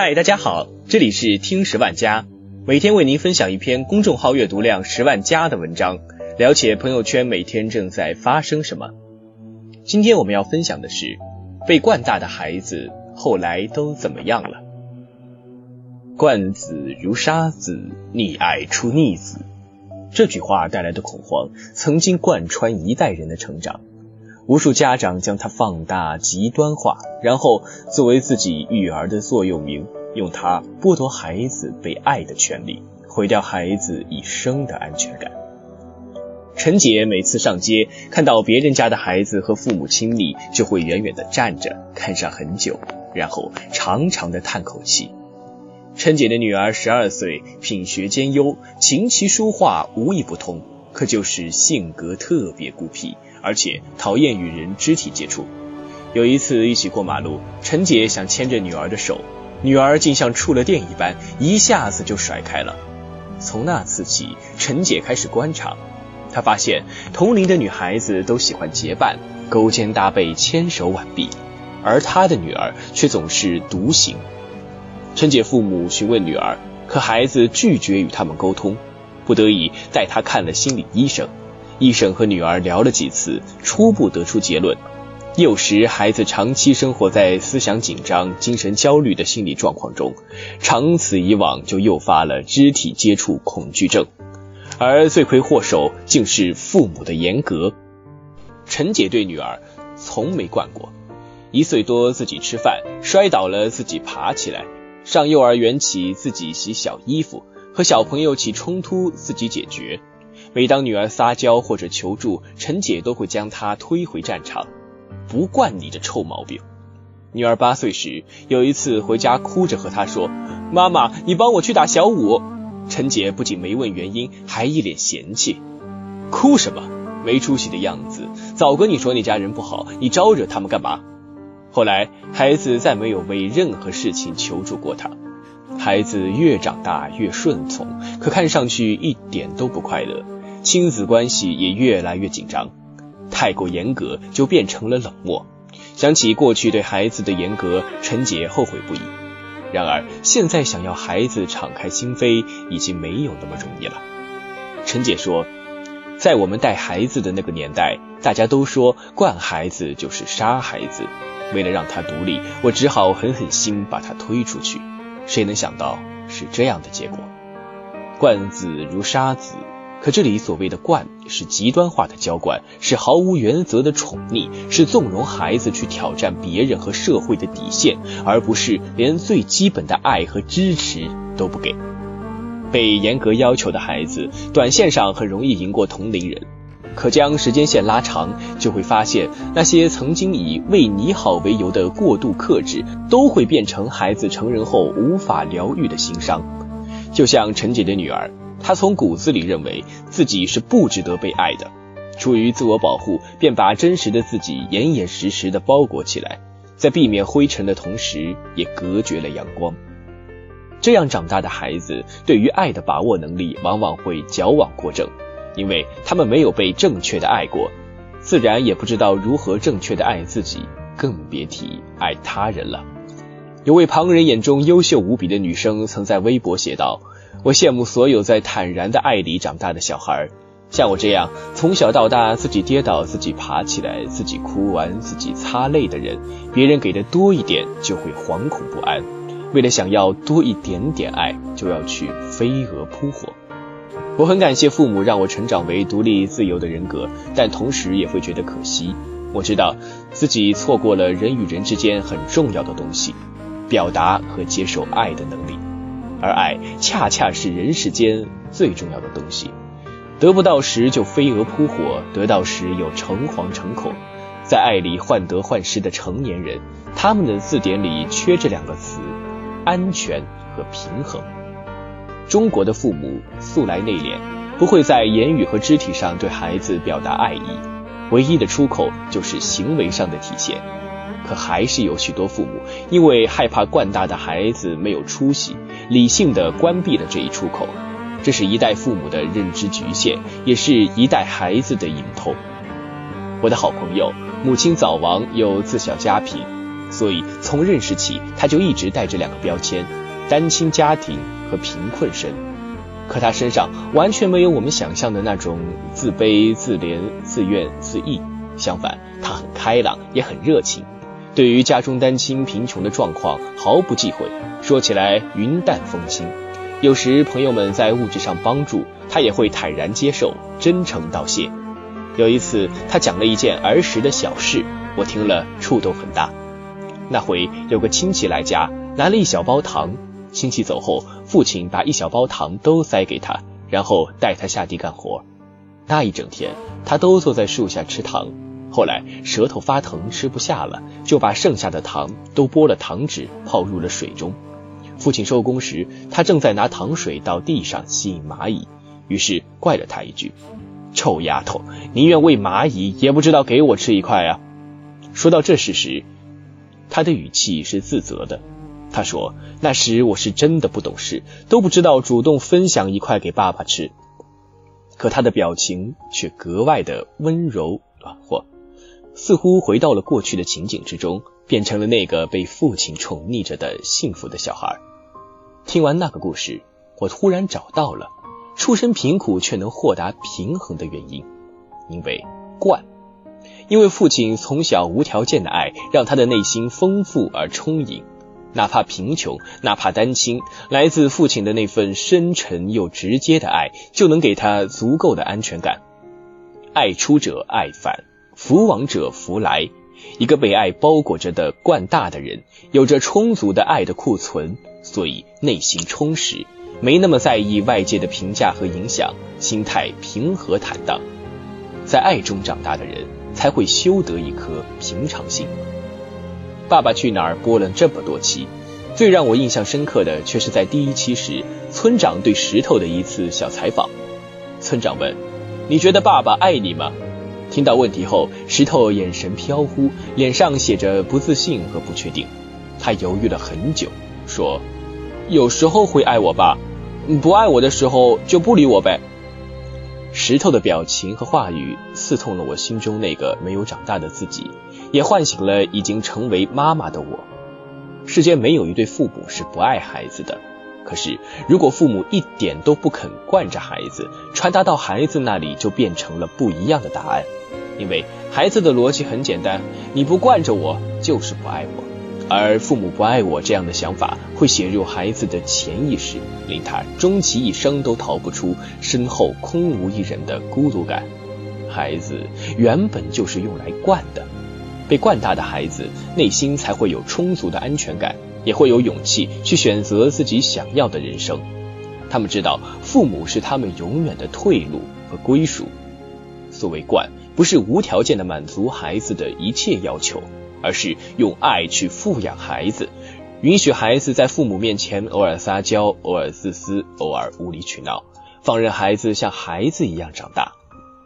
嗨，大家好，这里是听十万加，每天为您分享一篇公众号阅读量10万加的文章，了解朋友圈每天正在发生什么。今天我们要分享的是，被惯大的孩子后来都怎么样了？惯子如杀子，溺爱出逆子。这句话带来的恐慌，曾经贯穿一代人的成长。无数家长将它放大极端化，然后作为自己育儿的座右铭，用它剥夺孩子被爱的权利，毁掉孩子一生的安全感。陈姐每次上街，看到别人家的孩子和父母亲密，就会远远地站着看上很久，然后长长的叹口气。陈姐的女儿12岁，品学兼优，琴棋书画无一不通，可就是性格特别孤僻，而且讨厌与人肢体接触。有一次一起过马路，陈姐想牵着女儿的手，女儿竟像触了电一般，一下子就甩开了。从那次起，陈姐开始观察，她发现同龄的女孩子都喜欢结伴，勾肩搭背，牵手挽臂，而她的女儿却总是独行。陈姐父母询问女儿，可孩子拒绝与他们沟通，不得已带她看了心理医生。医生和女儿聊了几次，初步得出结论：幼时孩子长期生活在思想紧张、精神焦虑的心理状况中，长此以往就诱发了肢体接触恐惧症，而罪魁祸首竟是父母的严格。陈姐对女儿从没惯过，1岁多自己吃饭，摔倒了自己爬起来，上幼儿园起自己洗小衣服，和小朋友起冲突自己解决。每当女儿撒娇或者求助，陈姐都会将她推回战场，不惯你的臭毛病。女儿8岁时，有一次回家哭着和她说：“妈妈，你帮我去打小五。”陈姐不仅没问原因，还一脸嫌弃：“哭什么？没出息的样子！早跟你说那家人不好，你招惹他们干嘛？”后来，孩子再没有为任何事情求助过她。孩子越长大越顺从，可看上去一点都不快乐，亲子关系也越来越紧张。太过严格就变成了冷漠。想起过去对孩子的严格，陈姐后悔不已。然而现在想要孩子敞开心扉，已经没有那么容易了。陈姐说，在我们带孩子的那个年代，大家都说惯孩子就是杀孩子，为了让他独立，我只好狠狠心把他推出去。谁能想到是这样的结果？惯子如杀子，可这里所谓的惯是极端化的娇惯，是毫无原则的宠溺，是纵容孩子去挑战别人和社会的底线，而不是连最基本的爱和支持都不给。被严格要求的孩子，短线上很容易赢过同龄人，可将时间线拉长，就会发现那些曾经以为你好为由的过度克制，都会变成孩子成人后无法疗愈的心伤。就像陈姐的女儿，她从骨子里认为自己是不值得被爱的，出于自我保护，便把真实的自己严严实实地包裹起来，在避免灰尘的同时，也隔绝了阳光。这样长大的孩子，对于爱的把握能力往往会矫枉过正，因为他们没有被正确的爱过，自然也不知道如何正确的爱自己，更别提爱他人了。有位旁人眼中优秀无比的女生曾在微博写道：“我羡慕所有在坦然的爱里长大的小孩，像我这样从小到大自己跌倒自己爬起来，自己哭完自己擦泪的人，别人给的多一点就会惶恐不安，为了想要多一点点爱，就要去飞蛾扑火。我很感谢父母让我成长为独立自由的人格，但同时也会觉得可惜。我知道自己错过了人与人之间很重要的东西，表达和接受爱的能力。而爱恰恰是人世间最重要的东西。得不到时就飞蛾扑火，得到时又诚惶诚恐。在爱里患得患失的成年人，他们的字典里缺这2个词：安全和平衡。”中国的父母素来内敛，不会在言语和肢体上对孩子表达爱意，唯一的出口就是行为上的体现。可还是有许多父母因为害怕惯大的孩子没有出息，理性地关闭了这一出口。这是一代父母的认知局限，也是一代孩子的隐痛。我的好朋友母亲早亡，又自小家贫，所以从认识起，他就一直带着两个标签：单亲家庭和贫困生。可他身上完全没有我们想象的那种自卑、自怜、自怨、自艾，相反，他很开朗，也很热情，对于家中单亲贫穷的状况毫不忌讳，说起来云淡风轻。有时朋友们在物质上帮助他，也会坦然接受，真诚道谢。有一次他讲了一件儿时的小事，我听了触动很大。那回有个亲戚来家，拿了一小包糖，亲戚走后，父亲把一小包糖都塞给他，然后带他下地干活。那一整天他都坐在树下吃糖，后来舌头发疼吃不下了，就把剩下的糖都剥了糖纸泡入了水中。父亲收工时，他正在拿糖水到地上吸引蚂蚁，于是怪了他一句：臭丫头，宁愿喂蚂蚁也不知道给我吃一块啊。说到这事时，他的语气是自责的。他说：那时我是真的不懂事，都不知道主动分享一块给爸爸吃。可他的表情却格外的温柔暖和，似乎回到了过去的情景之中，变成了那个被父亲宠溺着的幸福的小孩。听完那个故事，我突然找到了出身贫苦却能获得平衡的原因，因为惯，因为父亲从小无条件的爱，让他的内心丰富而充盈，哪怕贫穷，哪怕单亲，来自父亲的那份深沉又直接的爱，就能给他足够的安全感。爱出者爱返，福往者福来。一个被爱包裹着的惯大的人，有着充足的爱的库存，所以内心充实，没那么在意外界的评价和影响，心态平和坦荡。在爱中长大的人，才会修得一颗平常心。爸爸去哪儿播了这么多期，最让我印象深刻的却是在第一期时，村长对石头的一次小采访。村长问：你觉得爸爸爱你吗？听到问题后，石头眼神飘忽，脸上写着不自信和不确定。他犹豫了很久，说：有时候会爱我吧，不爱我的时候就不理我呗。石头的表情和话语刺痛了我心中那个没有长大的自己，也唤醒了已经成为妈妈的我。世间没有一对父母是不爱孩子的，可是如果父母一点都不肯惯着孩子，传达到孩子那里就变成了不一样的答案。因为孩子的逻辑很简单，你不惯着我就是不爱我，而父母不爱我这样的想法会写入孩子的潜意识，令他终其一生都逃不出身后空无一人的孤独感。孩子原本就是用来惯的，被惯大的孩子内心才会有充足的安全感，也会有勇气去选择自己想要的人生。他们知道父母是他们永远的退路和归属。所谓惯，不是无条件的满足孩子的一切要求，而是用爱去富养孩子，允许孩子在父母面前偶尔撒娇，偶尔自私，偶尔无理取闹，放任孩子像孩子一样长大。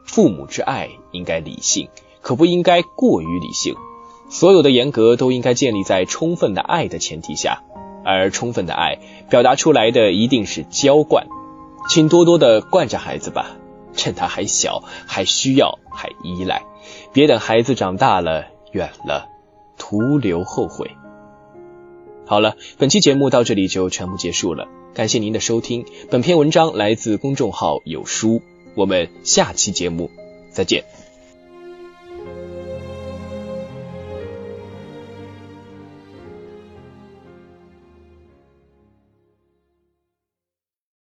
父母之爱应该理性，可不应该过于理性，所有的严格都应该建立在充分的爱的前提下，而充分的爱表达出来的一定是娇惯。请多多的惯着孩子吧，趁他还小，还需要，还依赖，别等孩子长大了，远了，徒留后悔。好了，本期节目到这里就全部结束了，感谢您的收听。本篇文章来自公众号有书，我们下期节目再见。